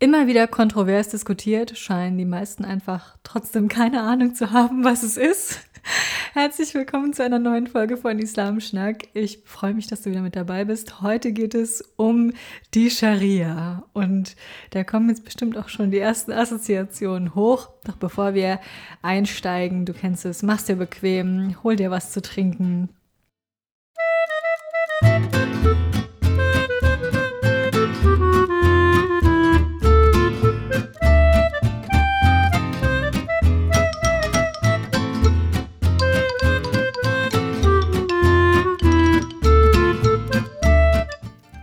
immer wieder kontrovers diskutiert, scheinen die meisten einfach trotzdem keine Ahnung zu haben, was es ist. Herzlich willkommen zu einer neuen Folge von Islam Schnack. Ich freue mich, dass du wieder mit dabei bist. Heute geht es um die Scharia und da kommen jetzt bestimmt auch schon die ersten Assoziationen hoch. Doch bevor wir einsteigen, du kennst es, mach's dir bequem, hol dir was zu trinken.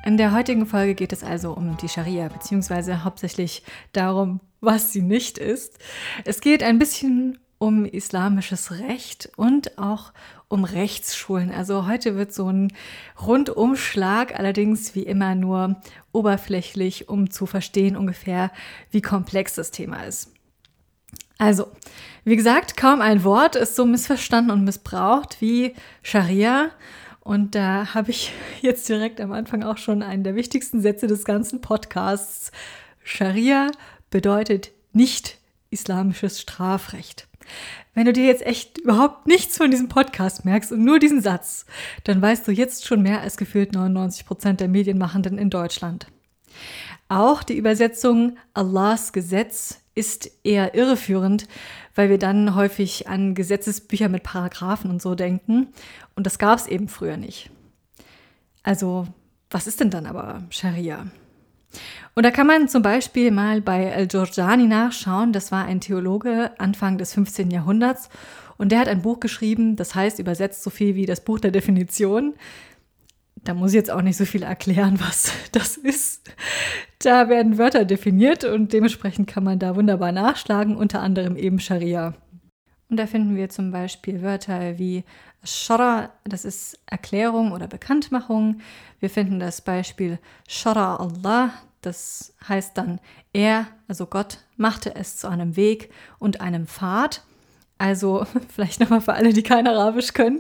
In der heutigen Folge geht es also um die Scharia, beziehungsweise hauptsächlich darum, was sie nicht ist. Es geht ein bisschen um islamisches Recht und auch um Rechtsschulen. Also heute wird so ein Rundumschlag, allerdings wie immer nur oberflächlich, um zu verstehen ungefähr, wie komplex das Thema ist. Also, wie gesagt, kaum ein Wort ist so missverstanden und missbraucht wie Scharia. Und da habe ich jetzt direkt am Anfang auch schon einen der wichtigsten Sätze des ganzen Podcasts. Scharia bedeutet nicht islamisches Strafrecht. Wenn du dir jetzt echt überhaupt nichts von diesem Podcast merkst und nur diesen Satz, dann weißt du jetzt schon mehr als gefühlt 99% der Medienmachenden in Deutschland. Auch die Übersetzung Allahs Gesetz ist eher irreführend, weil wir dann häufig an Gesetzesbücher mit Paragraphen und so denken. Und das gab es eben früher nicht. Also, was ist denn dann aber Scharia? Und da kann man zum Beispiel mal bei Al-Jurjani nachschauen. Das war ein Theologe Anfang des 15. Jahrhunderts. Und der hat ein Buch geschrieben, das heißt übersetzt so viel wie das Buch der Definition. Da muss ich jetzt auch nicht so viel erklären, was das ist. Da werden Wörter definiert und dementsprechend kann man da wunderbar nachschlagen, unter anderem eben Scharia. Und da finden wir zum Beispiel Wörter wie Schara, das ist Erklärung oder Bekanntmachung. Wir finden das Beispiel Schara Allah, das heißt dann er, also Gott, machte es zu einem Weg und einem Pfad. Also vielleicht nochmal für alle, die kein Arabisch können.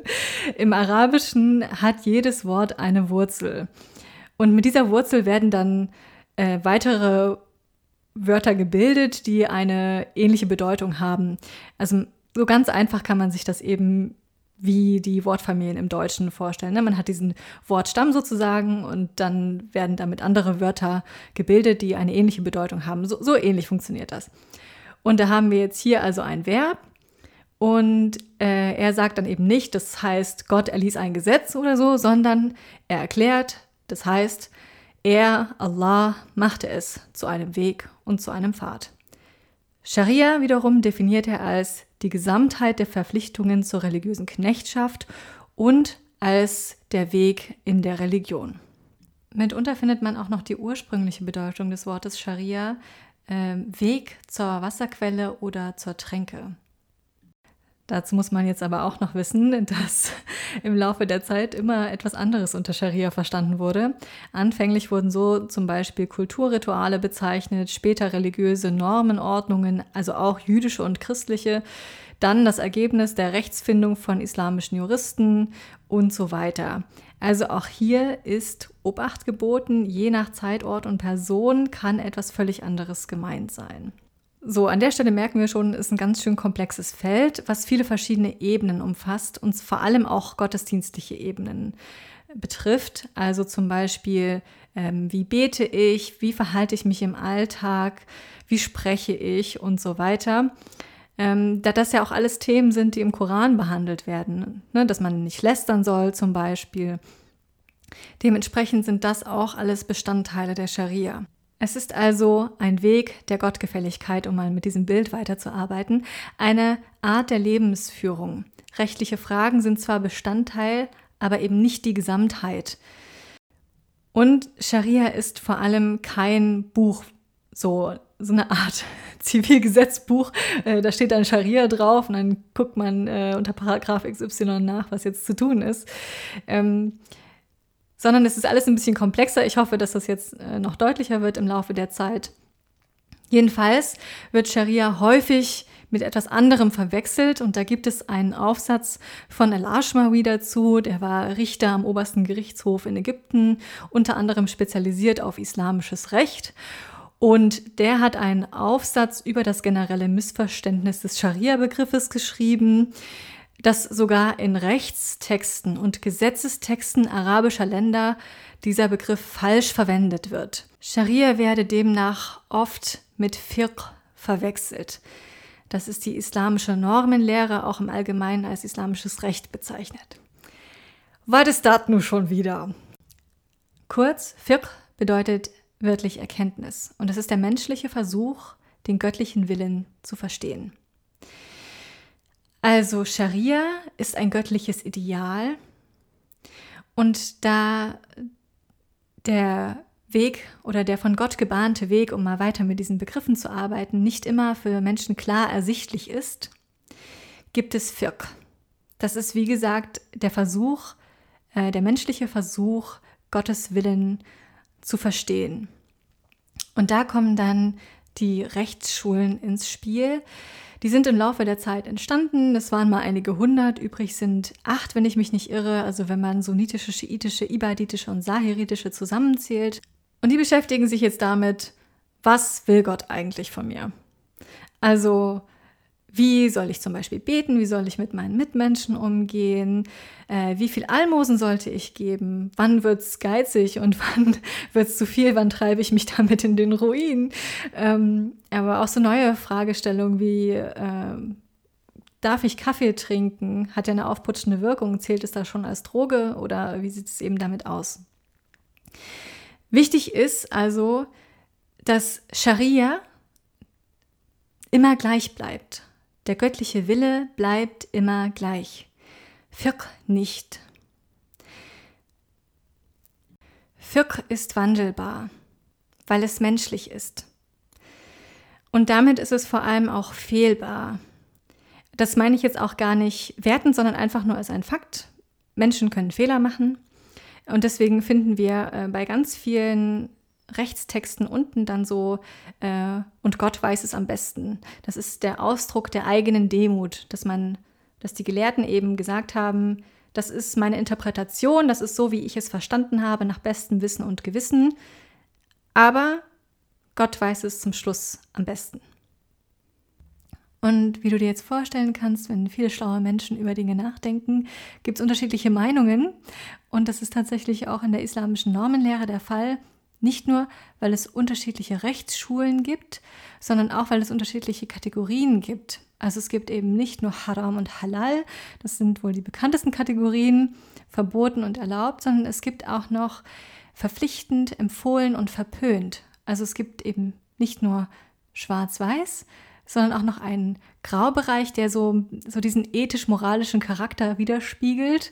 Im Arabischen hat jedes Wort eine Wurzel. Und mit dieser Wurzel werden dann weitere Wörter gebildet, die eine ähnliche Bedeutung haben. Also so ganz einfach kann man sich das eben wie die Wortfamilien im Deutschen vorstellen. Ne? Man hat diesen Wortstamm sozusagen und dann werden damit andere Wörter gebildet, die eine ähnliche Bedeutung haben. So ähnlich funktioniert das. Und da haben wir jetzt hier also ein Verb. Und er sagt dann eben nicht, das heißt, Gott erließ ein Gesetz oder so, sondern er erklärt, das heißt, er, Allah, machte es zu einem Weg und zu einem Pfad. Scharia wiederum definiert er als die Gesamtheit der Verpflichtungen zur religiösen Knechtschaft und als der Weg in der Religion. Mitunter findet man auch noch die ursprüngliche Bedeutung des Wortes Scharia, Weg zur Wasserquelle oder zur Tränke. Dazu muss man jetzt aber auch noch wissen, dass im Laufe der Zeit immer etwas anderes unter Scharia verstanden wurde. Anfänglich wurden so zum Beispiel Kulturrituale bezeichnet, später religiöse Normen, Ordnungen, also auch jüdische und christliche, dann das Ergebnis der Rechtsfindung von islamischen Juristen und so weiter. Also auch hier ist Obacht geboten, je nach Zeitort und Person kann etwas völlig anderes gemeint sein. So, an der Stelle merken wir schon, ist ein ganz schön komplexes Feld, was viele verschiedene Ebenen umfasst und vor allem auch gottesdienstliche Ebenen betrifft. Also zum Beispiel, wie bete ich, wie verhalte ich mich im Alltag, wie spreche ich und so weiter. Da das ja auch alles Themen sind, die im Koran behandelt werden, ne? Dass man nicht lästern soll zum Beispiel. Dementsprechend sind das auch alles Bestandteile der Scharia. Es ist also ein Weg der Gottgefälligkeit, um mal mit diesem Bild weiterzuarbeiten, eine Art der Lebensführung. Rechtliche Fragen sind zwar Bestandteil, aber eben nicht die Gesamtheit. Und Scharia ist vor allem kein Buch, so eine Art Zivilgesetzbuch. Da steht dann Scharia drauf und dann guckt man unter Paragraph XY nach, was jetzt zu tun ist. Sondern es ist alles ein bisschen komplexer. Ich hoffe, dass das jetzt noch deutlicher wird im Laufe der Zeit. Jedenfalls wird Scharia häufig mit etwas anderem verwechselt und da gibt es einen Aufsatz von Al-Ashmawi dazu. Der war Richter am obersten Gerichtshof in Ägypten, unter anderem spezialisiert auf islamisches Recht. Und der hat einen Aufsatz über das generelle Missverständnis des Scharia-Begriffes geschrieben, dass sogar in Rechtstexten und Gesetzestexten arabischer Länder dieser Begriff falsch verwendet wird. Scharia werde demnach oft mit Fiqh verwechselt. Das ist die islamische Normenlehre, auch im Allgemeinen als islamisches Recht bezeichnet. Was ist das nun schon wieder? Kurz, Fiqh bedeutet wörtlich Erkenntnis. Und es ist der menschliche Versuch, den göttlichen Willen zu verstehen. Also Scharia ist ein göttliches Ideal. Und da der Weg oder der von Gott gebahnte Weg, um mal weiter mit diesen Begriffen zu arbeiten, nicht immer für Menschen klar ersichtlich ist, gibt es Fiqh. Das ist, wie gesagt, der Versuch, der menschliche Versuch, Gottes Willen zu verstehen. Und da kommen dann die Rechtsschulen ins Spiel. Die sind im Laufe der Zeit entstanden. Es waren mal einige hundert, übrig sind 8, wenn ich mich nicht irre. Also wenn man sunnitische, schiitische, ibaditische und sahiritische zusammenzählt. Und die beschäftigen sich jetzt damit, was will Gott eigentlich von mir? Also wie soll ich zum Beispiel beten? Wie soll ich mit meinen Mitmenschen umgehen? Wie viel Almosen sollte ich geben? Wann wird's geizig und wann wird's zu viel? Wann treibe ich mich damit in den Ruin? Aber auch so neue Fragestellungen wie, darf ich Kaffee trinken? Hat ja eine aufputschende Wirkung. Zählt es da schon als Droge oder wie sieht es eben damit aus? Wichtig ist also, dass Scharia immer gleich bleibt. Der göttliche Wille bleibt immer gleich. Fiqh nicht. Fiqh ist wandelbar, weil es menschlich ist. Und damit ist es vor allem auch fehlbar. Das meine ich jetzt auch gar nicht wertend, sondern einfach nur als ein Fakt. Menschen können Fehler machen. Und deswegen finden wir bei ganz vielen Rechtstexten unten dann so, und Gott weiß es am besten. Das ist der Ausdruck der eigenen Demut, dass die Gelehrten eben gesagt haben, das ist meine Interpretation, das ist so, wie ich es verstanden habe, nach bestem Wissen und Gewissen, aber Gott weiß es zum Schluss am besten. Und wie du dir jetzt vorstellen kannst, wenn viele schlaue Menschen über Dinge nachdenken, gibt es unterschiedliche Meinungen und das ist tatsächlich auch in der islamischen Normenlehre der Fall. Nicht nur, weil es unterschiedliche Rechtsschulen gibt, sondern auch, weil es unterschiedliche Kategorien gibt. Also es gibt eben nicht nur Haram und Halal, das sind wohl die bekanntesten Kategorien, verboten und erlaubt, sondern es gibt auch noch verpflichtend, empfohlen und verpönt. Also es gibt eben nicht nur schwarz-weiß, sondern auch noch einen Graubereich, der so diesen ethisch-moralischen Charakter widerspiegelt.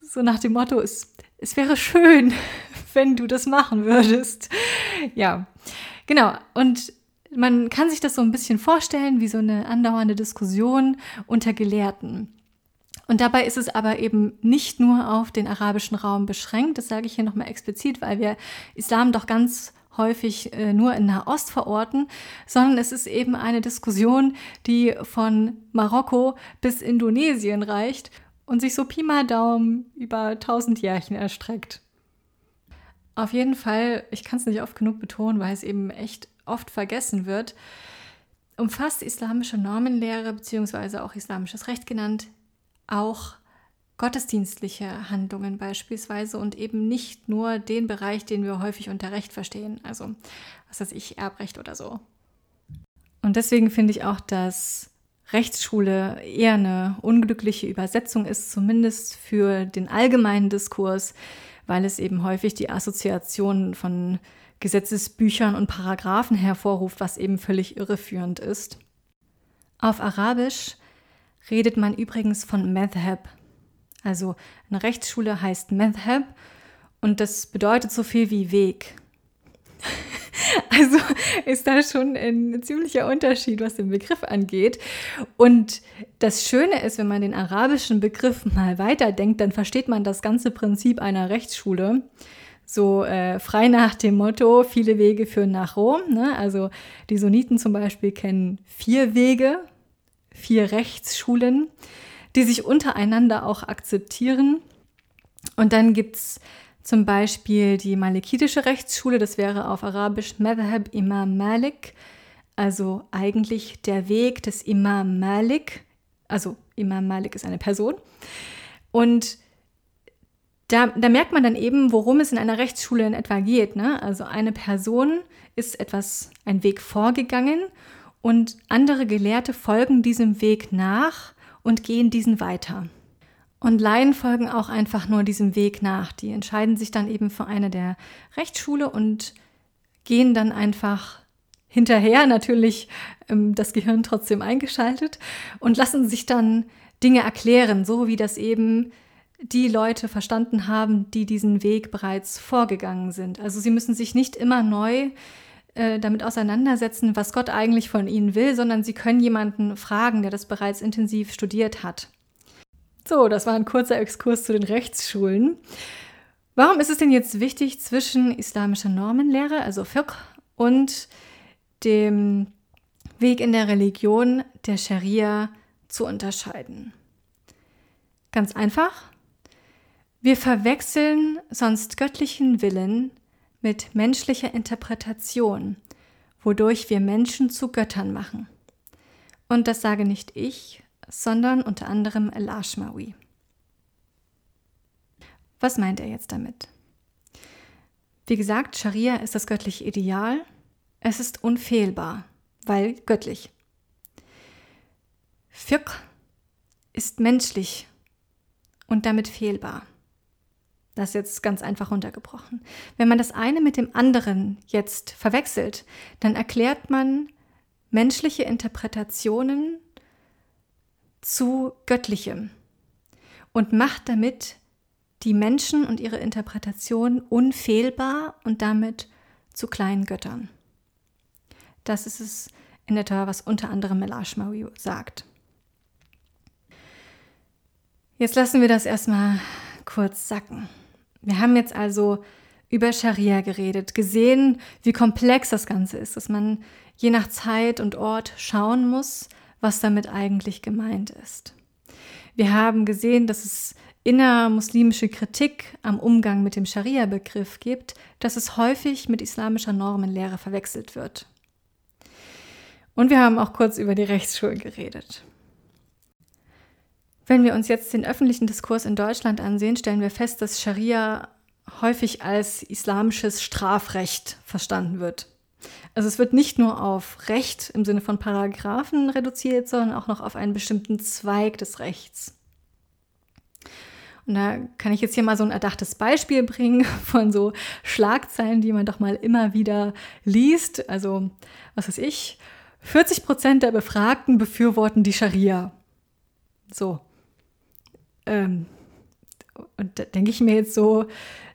So nach dem Motto, es wäre schön, wenn du das machen würdest. Ja, genau. Und man kann sich das so ein bisschen vorstellen, wie so eine andauernde Diskussion unter Gelehrten. Und dabei ist es aber eben nicht nur auf den arabischen Raum beschränkt. Das sage ich hier nochmal explizit, weil wir Islam doch ganz häufig nur in Nahost verorten, sondern es ist eben eine Diskussion, die von Marokko bis Indonesien reicht und sich so Pi mal Daumen über 1000 Jährchen erstreckt. Auf jeden Fall, ich kann es nicht oft genug betonen, weil es eben echt oft vergessen wird, umfasst islamische Normenlehre bzw. auch islamisches Recht genannt auch gottesdienstliche Handlungen beispielsweise und eben nicht nur den Bereich, den wir häufig unter Recht verstehen, also was weiß ich, Erbrecht oder so. Und deswegen finde ich auch, dass Rechtsschule eher eine unglückliche Übersetzung ist, zumindest für den allgemeinen Diskurs, weil es eben häufig die Assoziationen von Gesetzesbüchern und Paragraphen hervorruft, was eben völlig irreführend ist. Auf Arabisch redet man übrigens von Madhhab. Also eine Rechtsschule heißt Madhhab und das bedeutet so viel wie Weg. Also ist da schon ein ziemlicher Unterschied, was den Begriff angeht. Und das Schöne ist, wenn man den arabischen Begriff mal weiterdenkt, dann versteht man das ganze Prinzip einer Rechtsschule. So frei nach dem Motto, viele Wege führen nach Rom. Ne? Also die Sunniten zum Beispiel kennen 4 Wege, 4 Rechtsschulen, die sich untereinander auch akzeptieren. Und dann gibt es Zum Beispiel die malikitische Rechtsschule, das wäre auf Arabisch Madhab Imam Malik, also eigentlich der Weg des Imam Malik, also Imam Malik ist eine Person. Und da merkt man dann eben, worum es in einer Rechtsschule in etwa geht, ne? Also eine Person ist ein Weg vorgegangen und andere Gelehrte folgen diesem Weg nach und gehen diesen weiter. Und Laien folgen auch einfach nur diesem Weg nach. Die entscheiden sich dann eben für eine der Rechtsschule und gehen dann einfach hinterher, natürlich das Gehirn trotzdem eingeschaltet, und lassen sich dann Dinge erklären, so wie das eben die Leute verstanden haben, die diesen Weg bereits vorgegangen sind. Also sie müssen sich nicht immer neu damit auseinandersetzen, was Gott eigentlich von ihnen will, sondern sie können jemanden fragen, der das bereits intensiv studiert hat. So, das war ein kurzer Exkurs zu den Rechtsschulen. Warum ist es denn jetzt wichtig, zwischen islamischer Normenlehre, also Fiqh, und dem Weg in der Religion, der Scharia, zu unterscheiden? Ganz einfach. Wir verwechseln sonst göttlichen Willen mit menschlicher Interpretation, wodurch wir Menschen zu Göttern machen. Und das sage nicht ich, sondern unter anderem Al-Ashmawi. Was meint er jetzt damit? Wie gesagt, Scharia ist das göttliche Ideal. Es ist unfehlbar, weil göttlich. Fiqh ist menschlich und damit fehlbar. Das ist jetzt ganz einfach runtergebrochen. Wenn man das eine mit dem anderen jetzt verwechselt, dann erklärt man menschliche Interpretationen zu Göttlichem und macht damit die Menschen und ihre Interpretation unfehlbar und damit zu kleinen Göttern. Das ist es in etwa, was unter anderem Melaschmauju sagt. Jetzt lassen wir das erstmal kurz sacken. Wir haben jetzt also über Scharia geredet, gesehen, wie komplex das Ganze ist, dass man je nach Zeit und Ort schauen muss, was damit eigentlich gemeint ist. Wir haben gesehen, dass es innermuslimische Kritik am Umgang mit dem Scharia-Begriff gibt, dass es häufig mit islamischer Normenlehre verwechselt wird. Und wir haben auch kurz über die Rechtsschulen geredet. Wenn wir uns jetzt den öffentlichen Diskurs in Deutschland ansehen, stellen wir fest, dass Scharia häufig als islamisches Strafrecht verstanden wird. Also es wird nicht nur auf Recht im Sinne von Paragraphen reduziert, sondern auch noch auf einen bestimmten Zweig des Rechts. Und da kann ich jetzt hier mal so ein erdachtes Beispiel bringen von so Schlagzeilen, die man doch mal immer wieder liest. Also, was weiß ich, 40% der Befragten befürworten die Scharia. So. Und da denke ich mir jetzt so,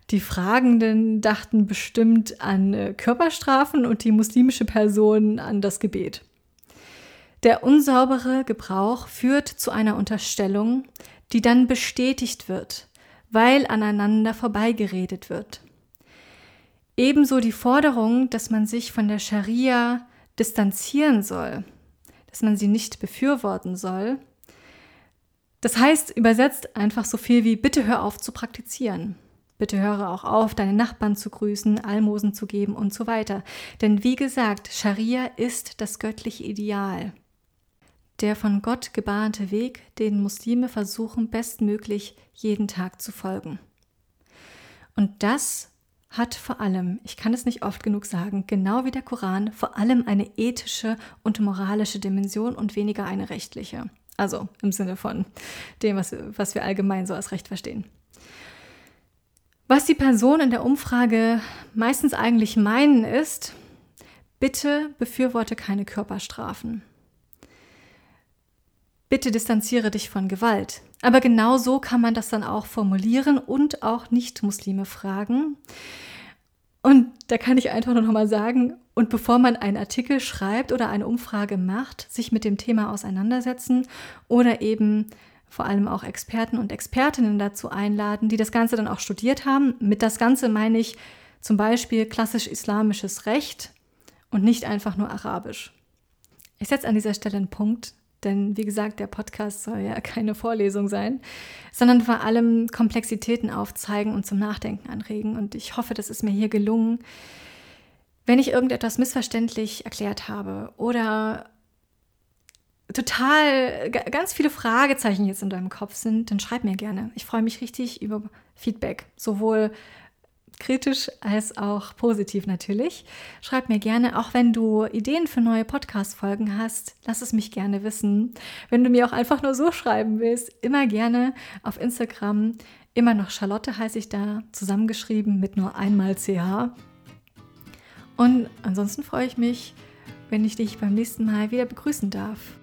die Fragenden dachten bestimmt an Körperstrafen und die muslimische Person an das Gebet. Der unsaubere Gebrauch führt zu einer Unterstellung, die dann bestätigt wird, weil aneinander vorbeigeredet wird. Ebenso die Forderung, dass man sich von der Scharia distanzieren soll, dass man sie nicht befürworten soll. Das heißt, übersetzt einfach so viel wie: Bitte hör auf zu praktizieren. Bitte höre auch auf, deine Nachbarn zu grüßen, Almosen zu geben und so weiter. Denn wie gesagt, Scharia ist das göttliche Ideal. Der von Gott gebahnte Weg, den Muslime versuchen, bestmöglich jeden Tag zu folgen. Und das hat vor allem, ich kann es nicht oft genug sagen, genau wie der Koran, vor allem eine ethische und moralische Dimension und weniger eine rechtliche. Also im Sinne von dem, was wir allgemein so als Recht verstehen. Was die Personen in der Umfrage meistens eigentlich meinen ist: Bitte befürworte keine Körperstrafen. Bitte distanziere dich von Gewalt. Aber genau so kann man das dann auch formulieren und auch Nicht-Muslime fragen. Und da kann ich einfach nur nochmal sagen, und bevor man einen Artikel schreibt oder eine Umfrage macht, sich mit dem Thema auseinandersetzen oder eben vor allem auch Experten und Expertinnen dazu einladen, die das Ganze dann auch studiert haben. Mit das Ganze meine ich zum Beispiel klassisch islamisches Recht und nicht einfach nur arabisch. Ich setze an dieser Stelle einen Punkt. Denn wie gesagt, der Podcast soll ja keine Vorlesung sein, sondern vor allem Komplexitäten aufzeigen und zum Nachdenken anregen. Und ich hoffe, das ist mir hier gelungen. Wenn ich irgendetwas missverständlich erklärt habe oder total ganz viele Fragezeichen jetzt in deinem Kopf sind, dann schreib mir gerne. Ich freue mich richtig über Feedback, sowohl kritisch als auch positiv natürlich. Schreib mir gerne, auch wenn du Ideen für neue Podcast-Folgen hast, lass es mich gerne wissen. Wenn du mir auch einfach nur so schreiben willst, immer gerne auf Instagram, immer noch Charlotte heiße ich da, zusammengeschrieben mit nur einmal CH. Und ansonsten freue ich mich, wenn ich dich beim nächsten Mal wieder begrüßen darf.